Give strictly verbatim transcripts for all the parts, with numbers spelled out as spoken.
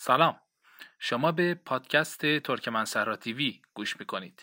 سلام، شما به پادکست ترکمن صحرا تیوی گوش میکنید.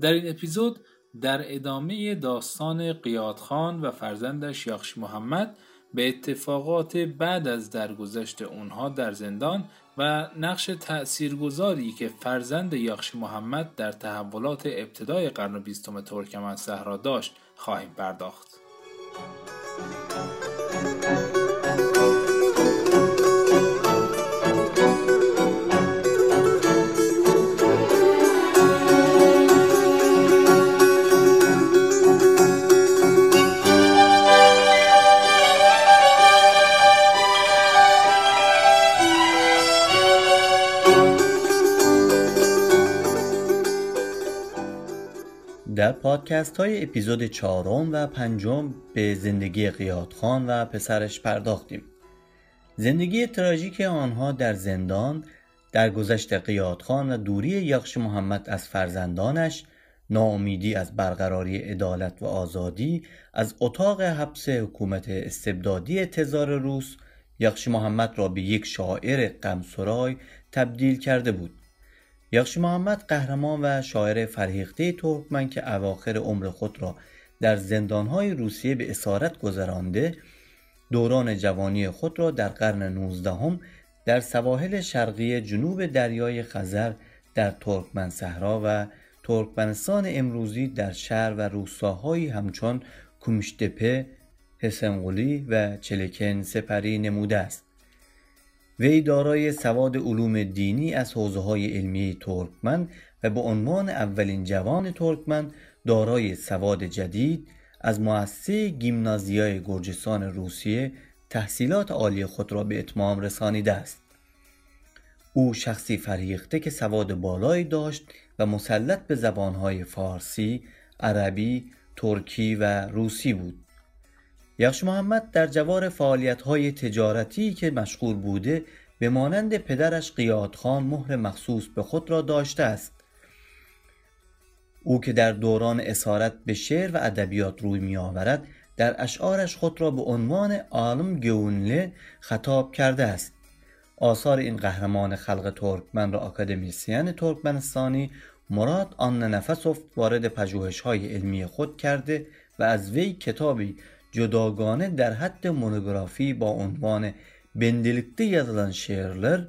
در این اپیزود در ادامه داستان قیات خان و فرزندش یاغشی محمد به اتفاقات بعد از درگذشت اونها در زندان و نقش تأثیرگذاری که فرزند یاغشی محمد در تحولات ابتدای قرن بیستم ترکمن صحرا داشت خواهیم پرداخت. در پادکست های اپیزود چهارم و پنجم به زندگی قیات خان و پسرش پرداختیم. زندگی تراژیک آنها در زندان، در گذشت قیات خان و دوری یاغشی محمد از فرزندانش، ناامیدی از برقراری عدالت و آزادی، از اتاق حبس حکومت استبدادی تزار روس، یاغشی محمد را به یک شاعر غمسرای تبدیل کرده بود. یاغشی محمد قهرمان و شاعر فرهیخته ترکمن که اواخر عمر خود را در زندانهای روسیه به اسارت گذرانده، دوران جوانی خود را در قرن نوزدهم در سواحل شرقی جنوب دریای خزر در ترکمن صحرا و ترکمنستان امروزی در شهر و روستاهایی همچون کومشتپه، حسنقلی و چلکن سپری نموده است. وی دارای سواد علوم دینی از حوزه‌های علمی ترکمن و به عنوان اولین جوان ترکمن دارای سواد جدید از مؤسسه گیمنازیای گرجستان روسیه تحصیلات عالی خود را به اتمام رسانیده است. او شخصی فرهیخته که سواد بالایی داشت و مسلط به زبان‌های فارسی، عربی، ترکی و روسی بود. یاغشی محمد در جوار فعالیت‌های تجارتی که مشغول بوده به مانند پدرش قیات خان مهر مخصوص به خود را داشته است. او که در دوران اسارت به شعر و ادبیات روی می‌آورد، در اشعارش خود را به عنوان عالم گونله خطاب کرده است. آثار این قهرمان خلق ترکمن را اکادمیسین ترکمنستانی مراد آننا نفاسوف وارد پژوهش‌های علمی خود کرده و از وی کتابی جداگانه در حد مونوگرافی با عنوان بندیلیتی یادان شیرلر،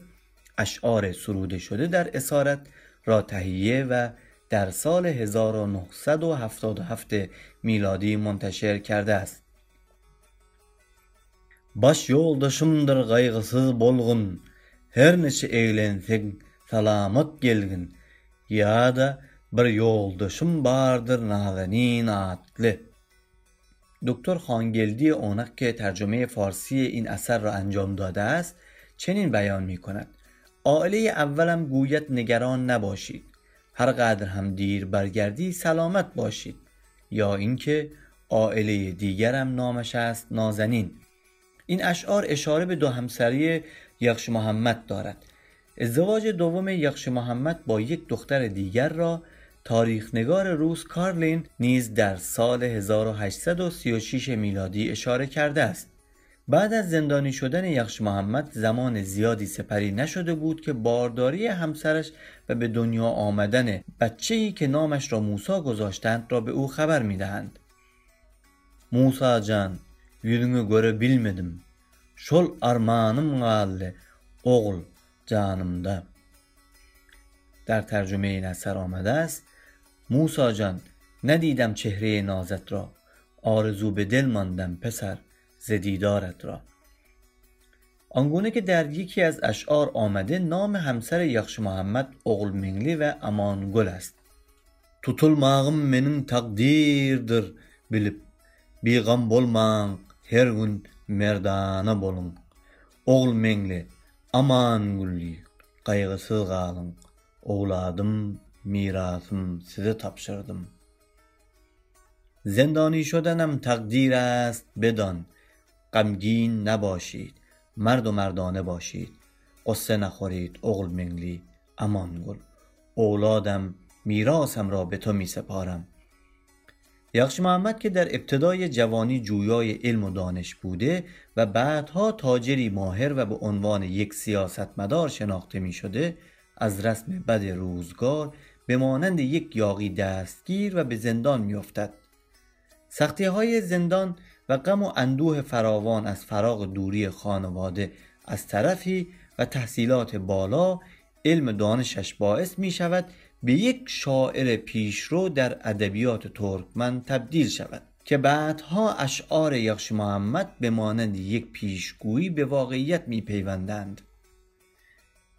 اشعار سروده شده در اسارت، را تهیه و در سال هزار و نهصد و هفتاد و هفت میلادی منتشر کرده است. باش yoldaşımdır qayğısız bolğun, her neçe eğlensin salamat gelgin, ya da bir yoldaşım bardır nağanin atlı. دکتر خانگلدی اونق که ترجمه فارسی این اثر را انجام داده است چنین بیان می کند: عائله اولم گویت نگران نباشید، هر قدر هم دیر برگردی سلامت باشید، یا اینکه عائله دیگرم نامش است نازنین. این اشعار اشاره به دو همسری یاغشی محمد دارد. ازدواج دوم یاغشی محمد با یک دختر دیگر را تاریخنگار روس کارلین نیز در سال هزار و هشتصد و سی و شش میلادی اشاره کرده است. بعد از زندانی شدن یاغشی محمد زمان زیادی سپری نشده بود که بارداری همسرش و به دنیا آمدن بچه‌ای که نامش را موسی گذاشتند را به او خبر می‌دهند. موسی جان، yüzünü göre bilmedim. Şol armanım qaldı. Oğul canımda. در ترجمه این اثر آمده است: موسی جان، ندیدم چهره نازت را، آرزو به دل ماندم پسر ز دیدارت را. آنگونه که در یکی از اشعار آمده نام همسر یاغشی محمد آغلمنگلی و امانگل است. Tutulmağım menin takdirdir bilip biğam bolmağın her gün merdana bolun. Ağhlmangli, Amanagulli, qayğısız qalın. اولادم میراثم سیزه تاپشردم. زندانی شدنم تقدیر است بدان، غمگین نباشید، مرد و مردانه باشید، قصه نخورید اغلمنگلی، امانگل، اولادم میراثم را به تو می سپارم. یغشی محمد که در ابتدای جوانی جویای علم و دانش بوده و بعدها تاجری ماهر و به عنوان یک سیاستمدار شناخته می شده، از رسم بد روزگار به مانند یک یاغی دستگیر و به زندان می افتد. سختی های زندان و غم و اندوه فراوان از فراغ دوری خانواده از طرفی و تحصیلات بالا علم دانشش باعث می شود به یک شاعر پیشرو در ادبیات ترکمن تبدیل شود که بعدها اشعار یغشی محمد به مانند یک پیشگویی به واقعیت می پیوندند.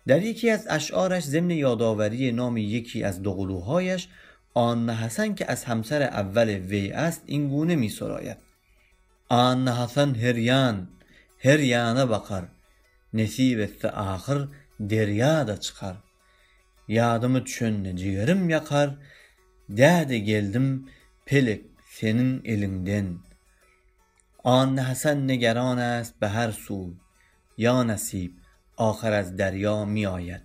در یکی از اشعارش ضمن یادآوری نام یکی از دوقلوهایش آن حسن که از همسر اول وی است این گونه می سراید: آن حسن هریان هریانه بقر نصیبت آخر دریا چقر یادم چون جیگرم یقر درده گلدم پلک سنین الیندن. آن حسن نگران است به هر سو، یا نصیب آخر از دریا می آید.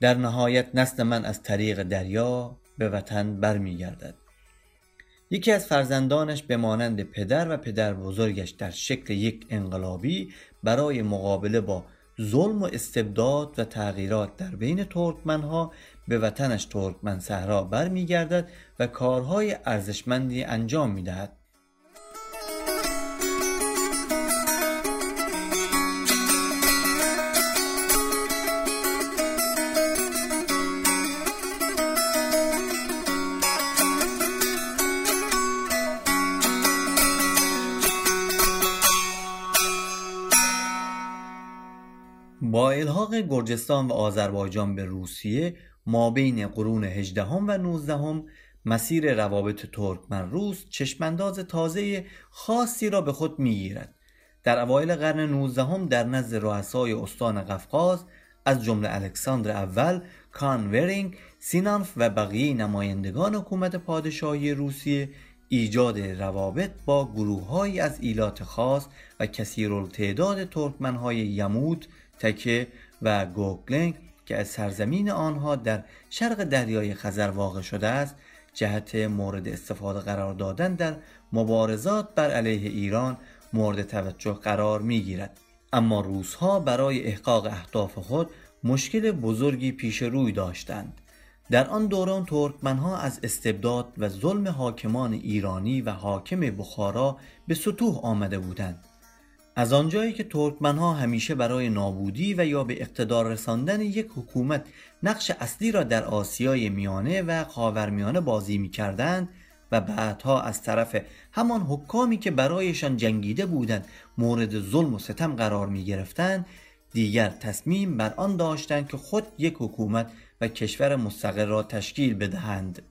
در نهایت نسل من از طریق دریا به وطن بر می گردد. یکی از فرزندانش به مانند پدر و پدر بزرگش در شکل یک انقلابی برای مقابله با ظلم و استبداد و تغییرات در بین ترکمنها به وطنش ترکمن صحرا بر می گردد و کارهای ارزشمندی انجام می دهد. با الحاق گرجستان و آذربایجان به روسیه ما بین قرون هجدهم و نوزدهم مسیر روابط ترکمن روس چشمانداز تازه خاصی را به خود میگیرد. در اوایل قرن نوزدهم در نزد رؤسای استان قفقاز از جمله الکساندر اول، کانورینگ، سینانف و بقیه نمایندگان حکومت پادشاهی روسیه ایجاد روابط با گروه‌هایی از ایلات خاص و کثیرالتعداد ترکمن‌های یموت، تکه و گوگلنگ که از سرزمین آنها در شرق دریای خزر واقع شده است جهت مورد استفاده قرار دادن در مبارزات بر علیه ایران مورد توجه قرار می گیرد. اما روس‌ها برای احقاق اهداف خود مشکل بزرگی پیش روی داشتند. در آن دوران ترکمنها از استبداد و ظلم حاکمان ایرانی و حاکم بخارا به سطوح آمده بودند. از آنجایی که ترکمنها همیشه برای نابودی و یا به اقتدار رساندن یک حکومت نقش اصلی را در آسیای میانه و خاورمیانه بازی می‌کردند و بعدها از طرف همان حکامی که برایشان جنگیده بودند مورد ظلم و ستم قرار می‌گرفتند، دیگر تصمیم بر آن داشتند که خود یک حکومت و کشور مستقل را تشکیل بدهند.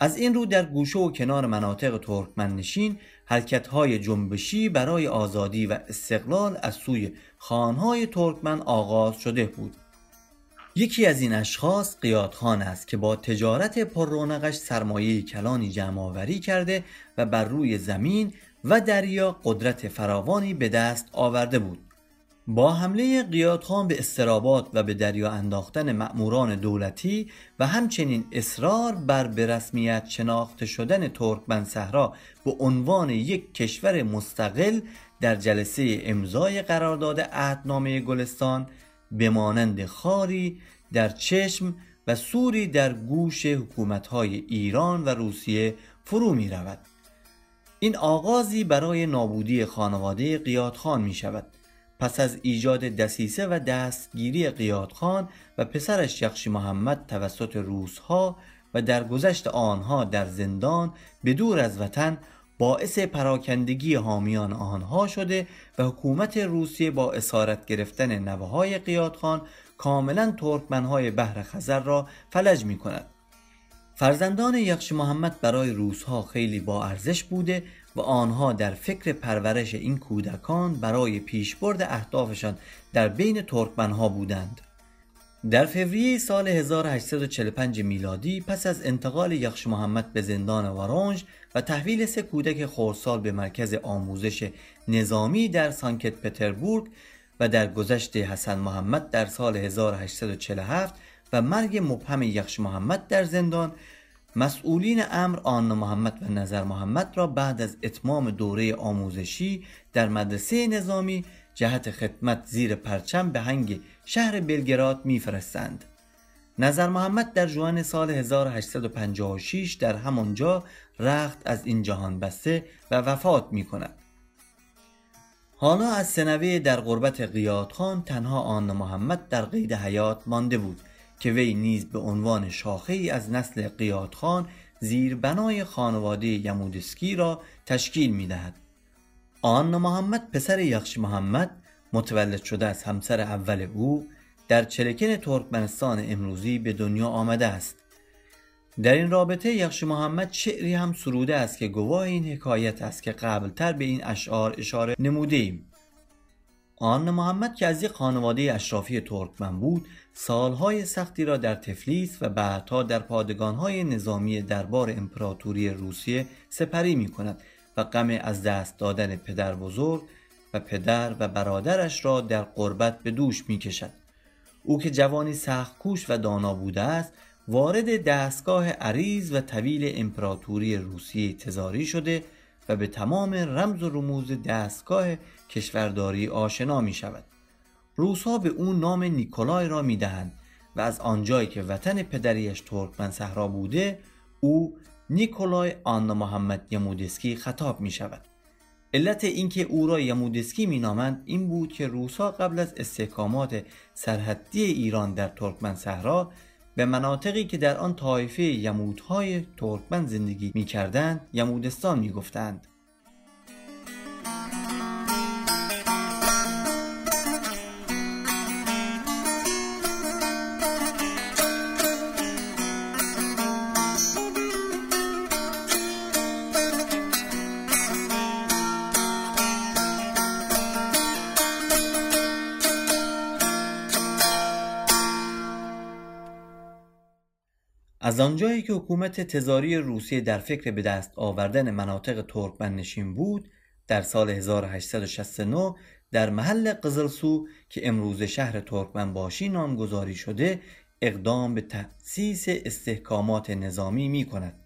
از این رو در گوشه و کنار مناطق ترکمن نشین حرکت‌های جنبشی برای آزادی و استقلال از سوی خانهای ترکمن آغاز شده بود. یکی از این اشخاص قیات خان است که با تجارت پر رونقش سرمایه کلانی جمع‌آوری کرده و بر روی زمین و دریا قدرت فراوانی به دست آورده بود. با حمله قیات خان به استراباد و به دریا انداختن مأموران دولتی و همچنین اصرار بر به رسمیت شناخته شدن ترکمن صحرا به عنوان یک کشور مستقل در جلسه امضای قرارداد عهدنامه گلستان به مانند خاری در چشم و سوری در گوش حکومت‌های ایران و روسیه فرو می رود. این آغازی برای نابودی خانواده قیات خان می شود. پس از ایجاد دسیسه و دستگیری قیات خان و پسرش یغشی محمد توسط روس‌ها و درگذشت آنها در زندان به دور از وطن باعث پراکندگی حامیان آنها شده و حکومت روسیه با اسارت گرفتن نوه‌های قیات خان کاملا ترکمن‌های بحر خزر را فلج می‌کند. فرزندان یغشی محمد برای روس‌ها خیلی با ارزش بوده و آنها در فکر پرورش این کودکان برای پیشبرد اهدافشان در بین ترکمنها بودند. در فوریه سال هزار و هشتصد و چهل و پنج میلادی پس از انتقال یغشی محمد به زندان وارانج و تحویل سه کودک خردسال به مرکز آموزش نظامی در سانکت پتربورگ و در گذشت حسن محمد در سال هزار و هشتصد و چهل و هفت و مرگ مبهم یغشی محمد در زندان، مسئولین امر آنا محمد و نظر محمد را بعد از اتمام دوره آموزشی در مدرسه نظامی جهت خدمت زیر پرچم به هنگ شهر بلگراد میفرستند. نظر محمد در جوان سال هزار و هشتصد و پنجاه و شش در همانجا رخت از این جهان بسته و وفات میکند. حالا از ثانویه در غربت قیات خان تنها آنا محمد در قید حیات مانده بود که وی نیز به عنوان شاخه‌ای از نسل قیات خان زیر بنای خانواده یمودسکی را تشکیل می‌دهد. آنا محمد پسر یغشی محمد متولد شده از همسر اول او در چلکن ترکمنستان امروزی به دنیا آمده است. در این رابطه یغشی محمد شعری هم سروده است که گواه این حکایت است که قبلتر به این اشعار اشاره نموده ایم. آنا محمد که از یک خانواده اشرافی ترکمن بود، سالهای سختی را در تفلیس و بعدها در پادگانهای نظامی دربار امپراتوری روسیه سپری می کند و غم از دست دادن پدر بزرگ و پدر و برادرش را در غربت به دوش می کشد. او که جوانی سخت کوش و دانا بوده است، وارد دستگاه عریض و طویل امپراتوری روسیه تزاری شده و به تمام رمز و رموز دستگاه کشورداری آشنا می شود. روس‌ها به او نام نیکولای را می دهند و از آنجایی که وطن پدریش ترکمن صحرا بوده، او نیکولای آنا محمد یمودسکی خطاب می شود. علت اینکه او را یمودسکی می نامند این بود که روس‌ها قبل از استحکامات سرحدی ایران در ترکمن صحرا به مناطقی که در آن طایفه یمودهای ترکمن زندگی می کردند یمودستان می گفتند. از آنجایی که حکومت تزاری روسیه در فکر به دست آوردن مناطق ترکمن نشین بود، در سال هزار و هشتصد و شصت و نه در محل قزلسو که امروز شهر ترکمنباشی نامگذاری شده، اقدام به تأسیس استحکامات نظامی می کند.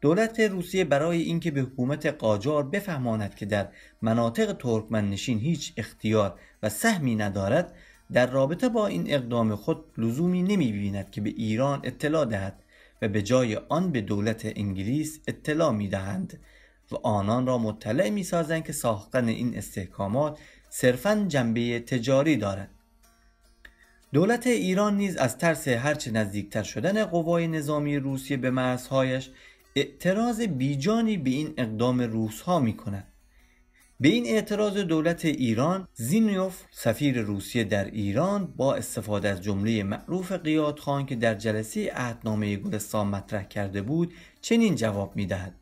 دولت روسیه برای اینکه به حکومت قاجار بفهماند که در مناطق ترکمن نشین هیچ اختیار و سهمی ندارد، در رابطه با این اقدام خود لزومی نمی بیند که به ایران اطلاع دهد و به جای آن به دولت انگلیس اطلاع می دهند و آنان را مطلع می سازند که ساختن این استحکامات صرفاً جنبه تجاری دارد. دولت ایران نیز از ترس هرچه نزدیکتر شدن قوای نظامی روسیه به مرزهایش اعتراض بیجانی به این اقدام روس‌ها می کند. به این اعتراض دولت ایران، زینوف سفیر روسیه در ایران با استفاده از جمله معروف قیات خان که در جلسه عهدنامه گلستان مطرح کرده بود چنین جواب می دهد: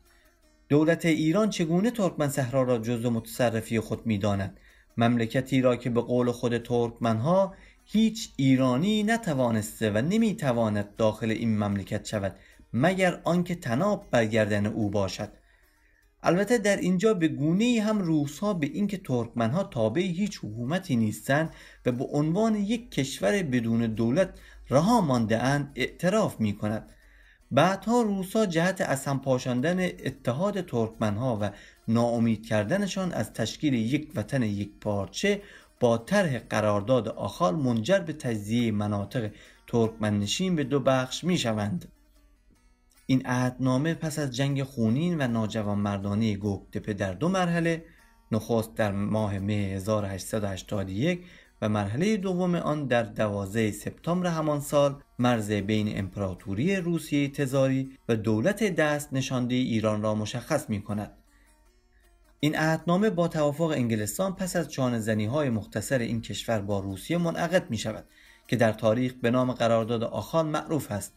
دولت ایران چگونه ترکمن صحرا را جزو متصرفی خود می داند؟ مملکتی را که به قول خود ترکمنها هیچ ایرانی نتوانسته و نمی تواند داخل این مملکت شود مگر آنکه تناب برگردن او باشد. البته در اینجا به گونه‌ای هم روس‌ها به اینکه ترکمن‌ها تابع هیچ حکومتی نیستند و به عنوان یک کشور بدون دولت رها مانده‌اند اعتراف می‌کند. بعدها روس‌ها جهت از هم پاشاندن اتحاد ترکمن‌ها و ناامید کردنشان از تشکیل یک وطن یکپارچه با طرح قرارداد آخال منجر به تجزیه مناطق ترکمن نشین به دو بخش می‌شوند. این عهدنامه پس از جنگ خونین و ناجوانمردانه گوکتپه در دو مرحله، نخست در ماه مه هزار و هشتصد و هشتاد و یک و مرحله دوم آن در دوازده سپتامبر همان سال، مرز بین امپراتوری روسیه تزاری و دولت دست نشانده ایران را مشخص می کند. این عهدنامه با توافق انگلستان پس از جانزنی‌های مختصر این کشور با روسیه منعقد می شود که در تاریخ به نام قرارداد آخال معروف است.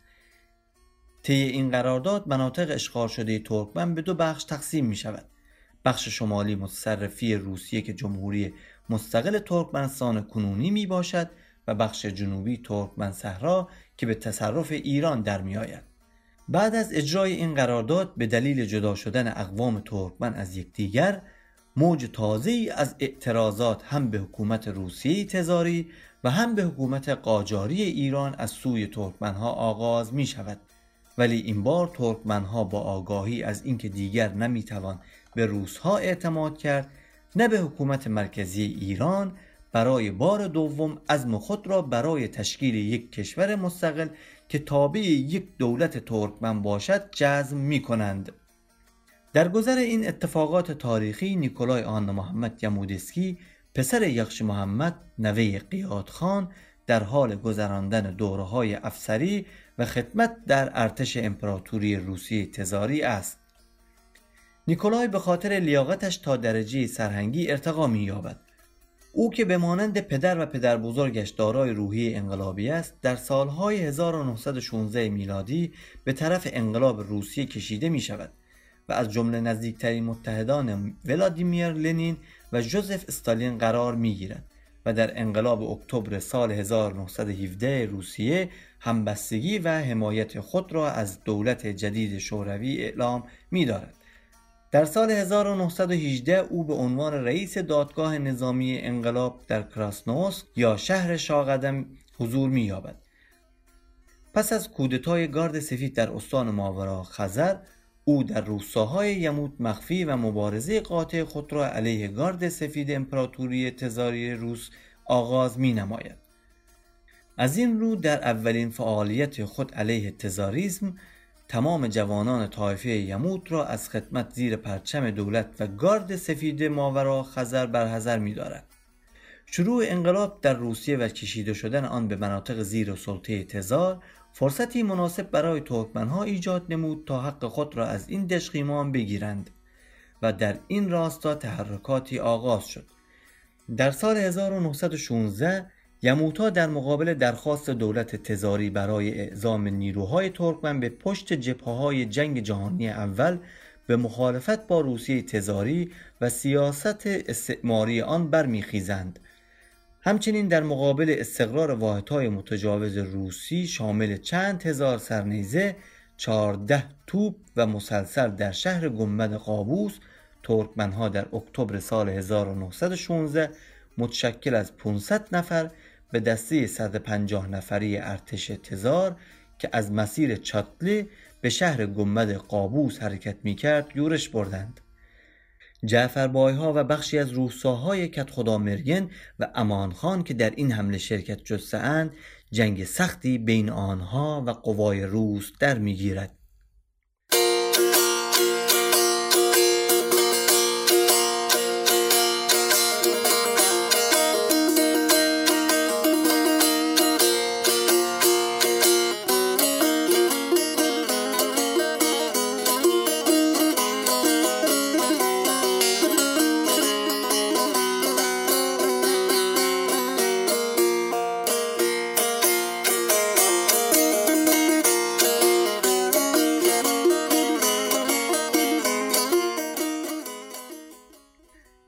طی این قرارداد مناطق اشغال شده ترکمن به دو بخش تقسیم می شود. بخش شمالی متصرفی روسیه که جمهوری مستقل ترکمنستان کنونی می باشد و بخش جنوبی ترکمن صحرا که به تصرف ایران در می آید. بعد از اجرای این قرارداد به دلیل جدا شدن اقوام ترکمن از یکدیگر، موج تازه‌ای از اعتراضات هم به حکومت روسیه تزاری و هم به حکومت قاجاری ایران از سوی ترکمنها آغاز می شود. ولی این بار ترکمنها با آگاهی از اینکه دیگر نمیتوان به روسها اعتماد کرد، نه به حکومت مرکزی ایران، برای بار دوم عزم خود را برای تشکیل یک کشور مستقل که تابع یک دولت ترکمن باشد جزم می کنند. در گذر این اتفاقات تاریخی، نیکولای آنامحمد یمودسکی، پسر یغشی محمد، نوه قیات خان، در حال گذراندن دوره‌های افسری و خدمت در ارتش امپراتوری روسیه تزاری است. نیکولای به خاطر لیاقتش تا درجه سرهنگی ارتقا می‌یابد. او که به مانند پدر و پدربزرگش دارای روحی انقلابی است، در سالهای هزار و نهصد و شانزده میلادی به طرف انقلاب روسیه کشیده می‌شود و از جمله نزدیکترین متحدان ولادیمیر لنین و ژوزف استالین قرار می‌گیرد و در انقلاب اکتبر سال هزار و نهصد و هفده روسیه همبستگی و حمایت خود را از دولت جدید شوروی اعلام می‌دارد. در سال هزار و نهصد و هجده او به عنوان رئیس دادگاه نظامی انقلاب در کراسنویارسک یا شهر شاقدم حضور می‌یابد. پس از کودتای گارد سفید در استان ماوراءخزر، او در روستاهای یموت مخفی و مبارزه قاطع خود را علیه گارد سفید امپراتوری تزاری روس آغاز می‌نماید. از این رو در اولین فعالیت خود علیه تزاریسم، تمام جوانان طایفه یموت را از خدمت زیر پرچم دولت و گارد سفید ماوراءخزر برحذر می‌دارد. شروع انقلاب در روسیه و کشیده شدن آن به مناطق زیر سلطه تزار، فرصتی مناسب برای ترکمنها ایجاد نمود تا حق خود را از این دژخیمان بگیرند و در این راستا تحرکاتی آغاز شد. در سال هزار و نهصد و شانزده یموت‌ها در مقابل درخواست دولت تزاری برای اعزام نیروهای ترکمن به پشت جبهه‌های جنگ جهانی اول به مخالفت با روسیه تزاری و سیاست استعماری آن برمیخیزند. همچنین در مقابل استقرار واحدهای متجاوز روسی شامل چند هزار سرنیزه، چهارده توپ و مسلسل در شهر گنبد قابوس، ترکمنها در اکتبر سال هزار و نهصد و شانزده متشکل از پانصد نفر به دسته صد و پنجاه نفری ارتش تزار که از مسیر چاتلی به شهر گنبد قابوس حرکت میکرد یورش بردند. جعفربایها و بخشی از روساهای کدخدامرین و امانخان که در این حمله شرکت جسته‌اند، جنگ سختی بین آنها و قوای روس در میگیرد.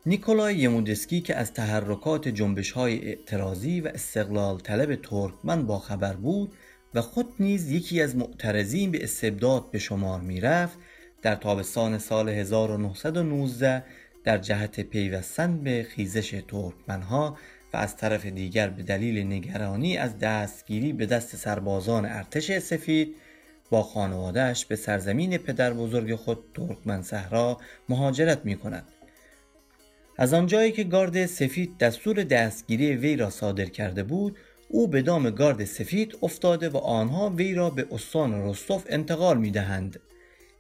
نیکولای یمودسکی که از تحرکات جنبش‌های اعتراضی و استقلال طلب ترکمن باخبر بود و خود نیز یکی از معترضین به استبداد به شمار می‌رفت، در تابستان سال هزار و نهصد و نوزده در جهت پیوستن به خیزش ترکمن‌ها و از طرف دیگر به دلیل نگرانی از دستگیری به دست سربازان ارتش سفید با خانواده‌اش به سرزمین پدر بزرگ خود ترکمن صحرا مهاجرت می‌کند. از آنجایی که گارد سفید دستور دستگیری وی را صادر کرده بود، او به دام گارد سفید افتاده و آنها وی را به استان رستوف انتقال می دهند.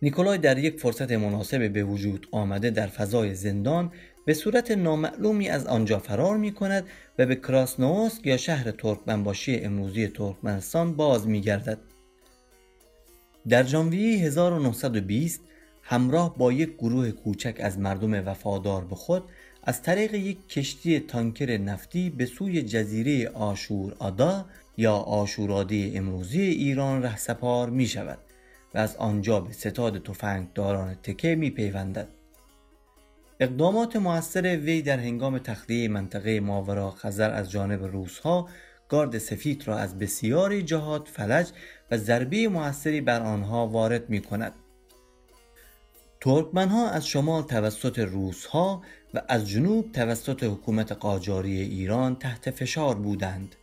نیکولای در یک فرصت مناسب به وجود آمده در فضای زندان به صورت نامعلومی از آنجا فرار می کند و به کراسنویارسک یا شهر ترکمنباشی امروزی ترکمنستان باز می گردد. در ژانویه هزار و نهصد و بیست همراه با یک گروه کوچک از مردم وفادار به خود از طریق یک کشتی تانکر نفتی به سوی جزیره آشورادا یا آشوراده امروزی ایران رهسپار می شود و از آنجا به ستاد تفنگداران تکه می پیوندد. اقدامات مؤثر وی در هنگام تخلیه منطقه ماوراءخزر از جانب روس‌ها گارد سفید را از بسیاری جهات فلج و ضربه موثری بر آنها وارد می کند. ترکمن ها از شمال توسط روس ها و از جنوب توسط حکومت قاجاری ایران تحت فشار بودند.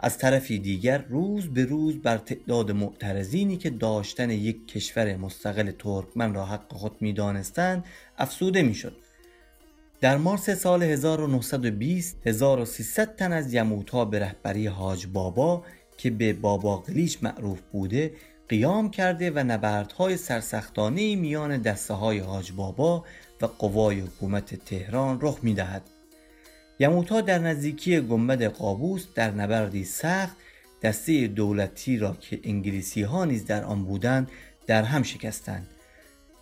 از طرفی دیگر روز به روز بر تعداد معترضینی که داشتن یک کشور مستقل ترکمن را حق خود می دانستند افسوده می شد. در مارس سال هزار و نهصد و بیست هزار و سیصد تن از یموت‌ها به رهبری حاج بابا که به بابا قلیچ معروف بوده قیام کرده و نبردهای سرسختانه میان دسته‌های حاج بابا و قوای حکومت تهران رخ می‌دهد. یموت‌ها در نزدیکی گنبد قابوس در نبردی سخت دسته دولتی را که انگلیسی‌ها نیز در آن بودند در هم شکستند.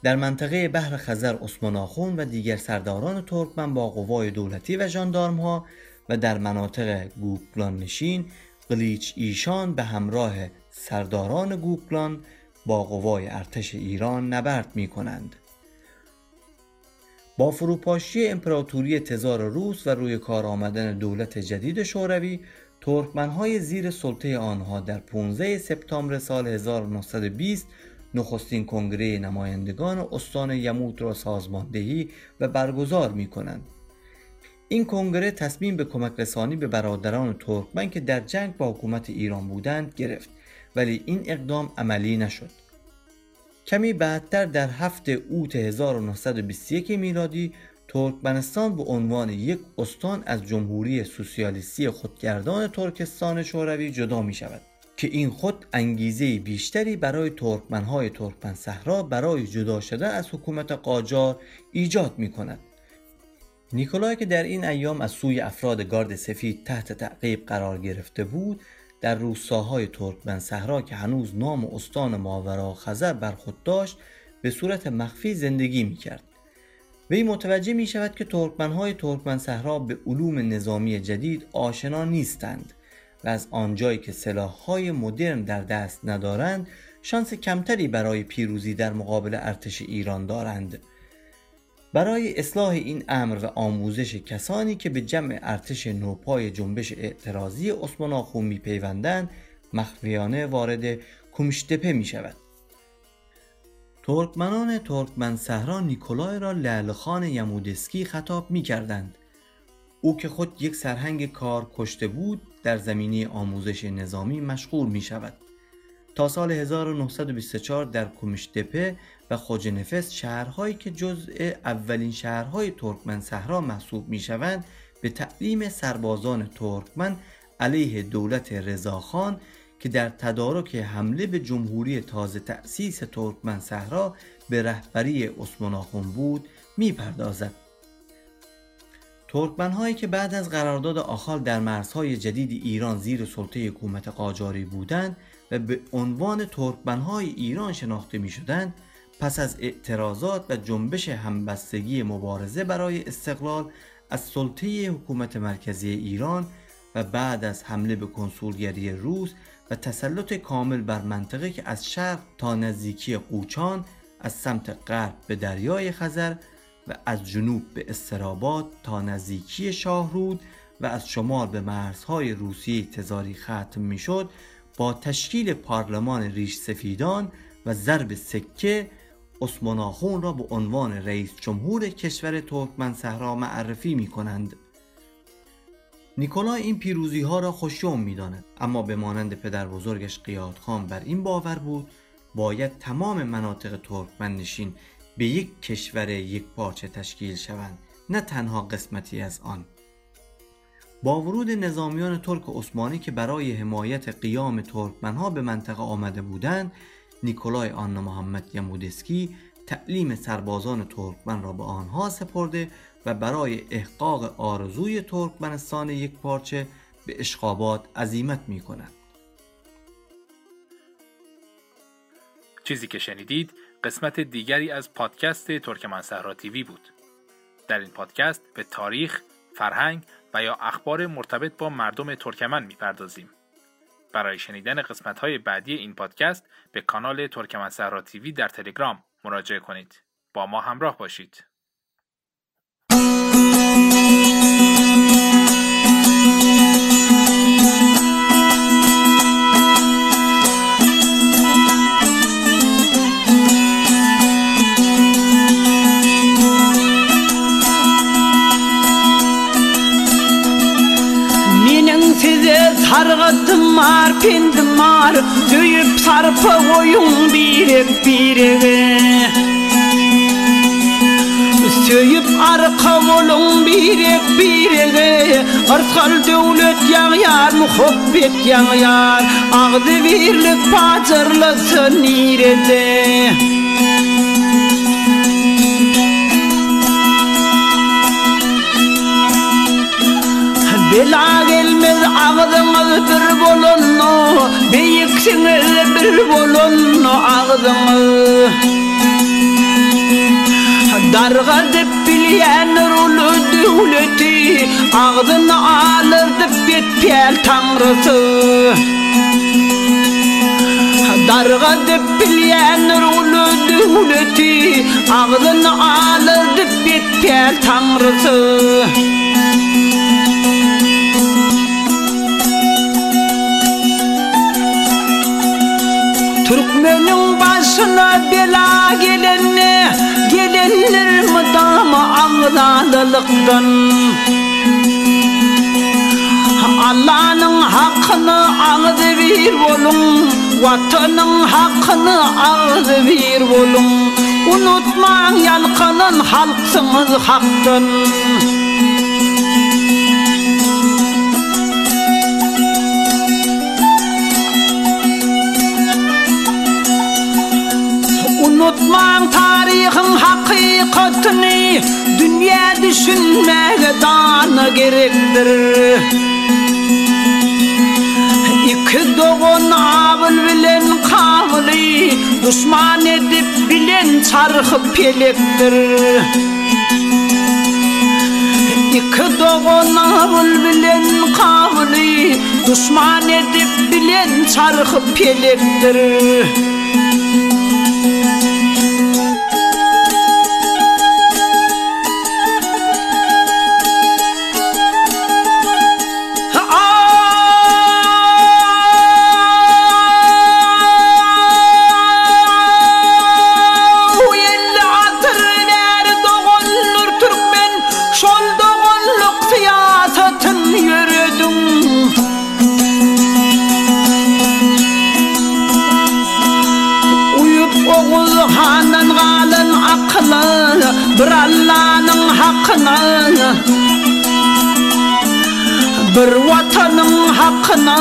در منطقه بحر خزر عثمان آخون و دیگر سرداران ترکمن با قوای دولتی و ژاندارم‌ها و در مناطق گوپلان نشین قلیچ ایشان به همراه سرداران گوپلان با قوای ارتش ایران نبرد می کنند. با فروپاشی امپراتوری تزار روس و روی کار آمدن دولت جدید شوروی، ترکمن‌های زیر سلطه آنها در پانزدهم سپتامبر سال هزار و نهصد و بیست نخستین کنگره نمایندگان استان یموت را سازماندهی و برگزار می کنند. این کنگره تصمیم به کمک رسانی به برادران ترکمن که در جنگ با حکومت ایران بودند گرفت، ولی این اقدام عملی نشد. کمی بعدتر در هفته اوت هزار و نهصد و بیست و یک میلادی ترکمنستان به عنوان یک استان از جمهوری سوسیالیستی خودگردان ترکستان شوروی جدا می شود که این خود انگیزه بیشتری برای ترکمنهای ترکمن صحرا برای جدا شدن از حکومت قاجار ایجاد می کند. نیکولای که در این ایام از سوی افراد گارد سفید تحت تعقیب قرار گرفته بود، در روستاهای ترکمن صحرا که هنوز نام استان ماوراءخزر بر خود داشت به صورت مخفی زندگی می کرد. وی متوجه می شود که ترکمنهای ترکمن صحرا به علوم نظامی جدید آشنا نیستند و از آنجایی که سلاح‌های مدرن در دست ندارند شانس کمتری برای پیروزی در مقابل ارتش ایران دارند. برای اصلاح این امر و آموزش کسانی که به جمع ارتش نوپای جنبش اعتراضی عثمان آخون می‌پیوندند، مخفیانه وارد کومشتپه می شود. ترکمنان ترکمن صحرا نیکولای را لعل خان یمودسکی خطاب می کردند. او که خود یک سرهنگ کار کشته بود در زمینه آموزش نظامی مشغول می شود. تا سال هزار و نهصد و بیست و چهار در کومشتپه و خوجنفس شهرهایی که جزء اولین شهرهای ترکمن صحرا محسوب می شوند به تعلیم سربازان ترکمن علیه دولت رضاخان که در تدارک حمله به جمهوری تازه تأسیس ترکمن صحرا به رهبری عثمان آخون بود می پردازد. ترکمن‌هایی که بعد از قرارداد آخال در مرزهای جدید ایران زیر سلطه حکومت قاجاری بودند و به عنوان ترکمن‌های ایران شناخته می‌شدند، پس از اعتراضات و جنبش همبستگی مبارزه برای استقلال از سلطه حکومت مرکزی ایران و بعد از حمله به کنسولگری روس و تسلط کامل بر منطقه که از شرق تا نزدیکی قوچان، از سمت غرب به دریای خزر و از جنوب به استراباد تا نزدیکی شاهرود و از شمال به مرزهای روسیه تزاری ختم میشد، با تشکیل پارلمان ریش سفیدان و ضرب سکه عثمان آخون را به عنوان رئیس جمهور کشور ترکمن صحرا معرفی می کنند. نیکولای این پیروزی ها را خوشیوم می داند، اما به مانند پدر بزرگش قیات خان بر این باور بود باید تمام مناطق ترکمن نشین به یک کشور یک پارچه تشکیل شوند، نه تنها قسمتی از آن. با ورود نظامیان ترک عثمانی که برای حمایت قیام ترکمنها به منطقه آمده بودند، نیکولای آنامحمد یمودسکی تعلیم سربازان ترکمن را به آنها سپرده و برای احقاق آرزوی ترکمنستان یک پارچه به اشقابات عزیمت می کند. چیزی که شنیدید قسمت دیگری از پادکست ترکمن صحرا تیوی بود. در این پادکست به تاریخ، فرهنگ و یا اخبار مرتبط با مردم ترکمن میپردازیم. برای شنیدن قسمت‌های بعدی این پادکست به کانال ترکمن صحرا تیوی در تلگرام مراجعه کنید. با ما همراه باشید. Harğıdım var, pendim var, tüyüp sarpı oyun birek birege. Tüyüp arka olun birek birege. Artkal dövlet yağyar, muhabbet yağyar, ağdı birlik pazarlasın irede. Bela gelmez ağzımız bir bolonlu, beyiksiniz bir bolonlu ağzımız. Darga dip bilyen rolü dövleti, ağzını alır dip yetkel tanrısı. Darga dip bilyen rolü dövleti, ağzını alır dip yetkel tanrısı. Türkmenin başına bela gelenler, gelenler mıdama ağzalılıktan. Allah'ın hakkını ağzı bir olun, vatanın hakkını ağzı bir olun. Unutmayın yalkanın halkımız haktan. Unutmam tarihin hakikatini, dünya düşünmeye dana gerektir. İki doğun avul bilen kavli, düşman edip bilen çarkı pelektir. İki doğun avul bilen kavli, düşman edip bilen çarkı pelektir. Bir vatanın hakkına,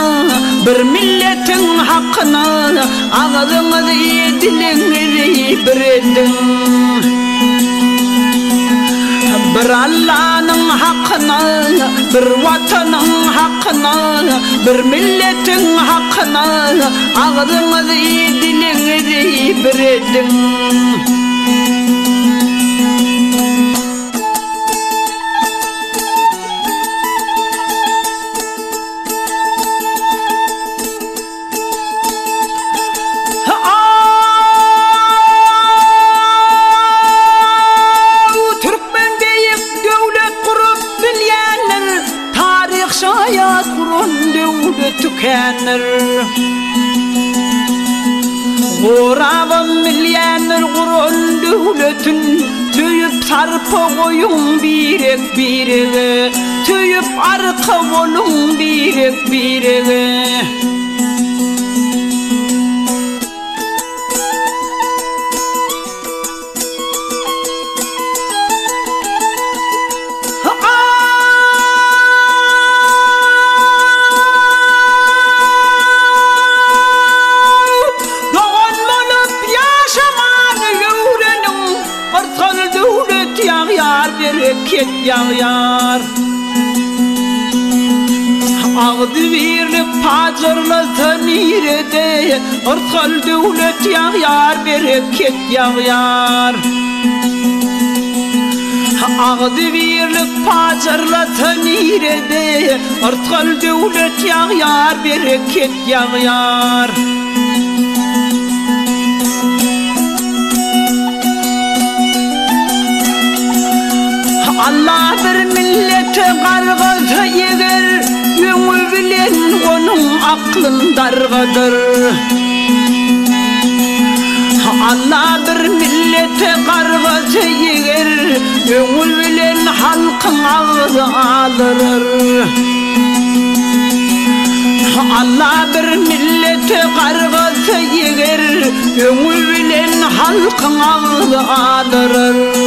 bir milletin hakkına, ağzınızı iyi, dilinizi iyi bir edin. Bir Allah'ın hakkına, bir vatanın hakkına, bir milletin hakkına, ağzınızı iyi, dilinizi iyi bir edin. Tükenir Kurabım milyenir Kurun dövletin Tüyüp sarpı koyun birek birege Tüyüp arka olun birek birege Yağyar Ağdı birlik pazarlasın irede Irkal dövlet yağyar bereket yağyar Ağdı birlik pazarlasın irede Irkal dövlet yağyar bereket yağyar Allah bir millete kargıza yedir, yönü bilen onun aklın dargıdır. Allah bir millete kargıza yedir, yönü bilen halkın ağzı alırır. Allah bir milleti kargası yeger, ömür bilen halkın ağladırır.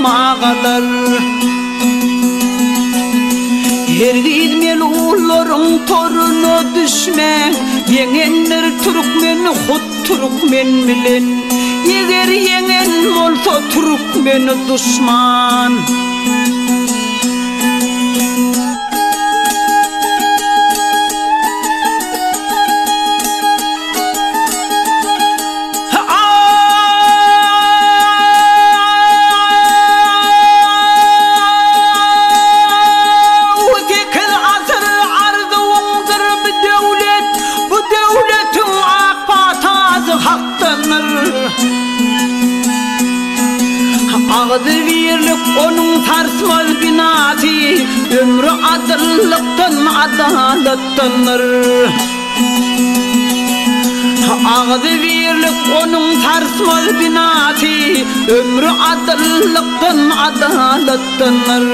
Mağalar her gidmeli uğurların torunu düşme yengenler Türkmen hut Türkmen bilen eğer yengen olsa Türkmen düşman onun tarsmal binası ömrü adırlıktan adalattanır ağzı birlik onun tarsmal binası ömrü adırlıktan adalattanır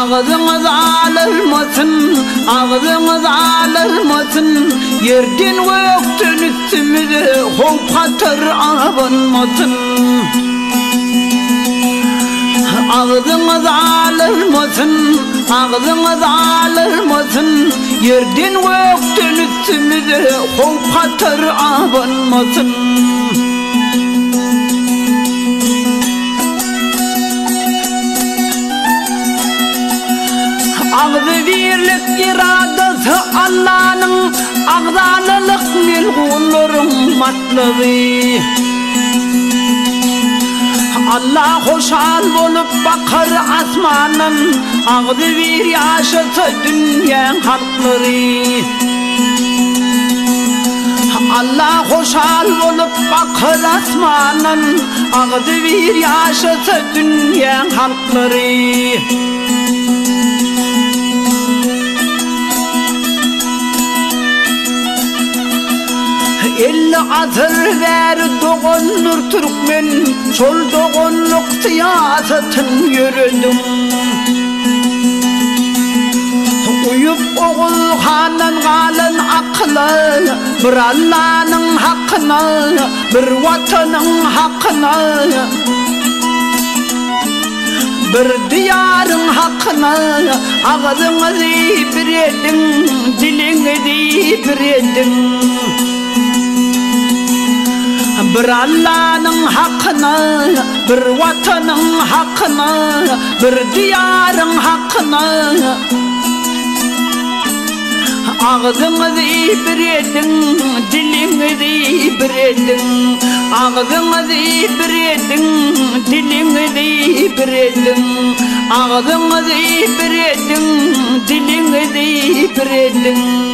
ağzınız alırmasın ağzınız alırmasın yerden gökten üstümüze hopatır abanmasın ağzınız alırmasın ağzınız alırmasın yerden gökten üstümüze hopatır abanmasın ağzı birlik iradası Allah'ın ağzalılık milgunların matlığı Allah hoşal olup bakır asmanın ağzı bir yaşası dünya halkları Allah hoşal olup bakır asmanın ağzı bir yaşası dünya halkları elli asır ver doğunur Türkmen, çol doğunluk siyasetini yürüdüm. Uyup oğul hanan kalın aklı, bir Allah'ın hakkını, bir vatanın hakkını, bir diyarın hakkını, ağzını zifir edin, dilini zifir edin. Bir Allah'ın hakkını, bir vatanın hakkını, bir diyarın hakkını ağzınızı bir edin, dilinizi bir edin ağzınızı bir edin, dilinizi bir edin ağzınızı bir edin, dilinizi bir edin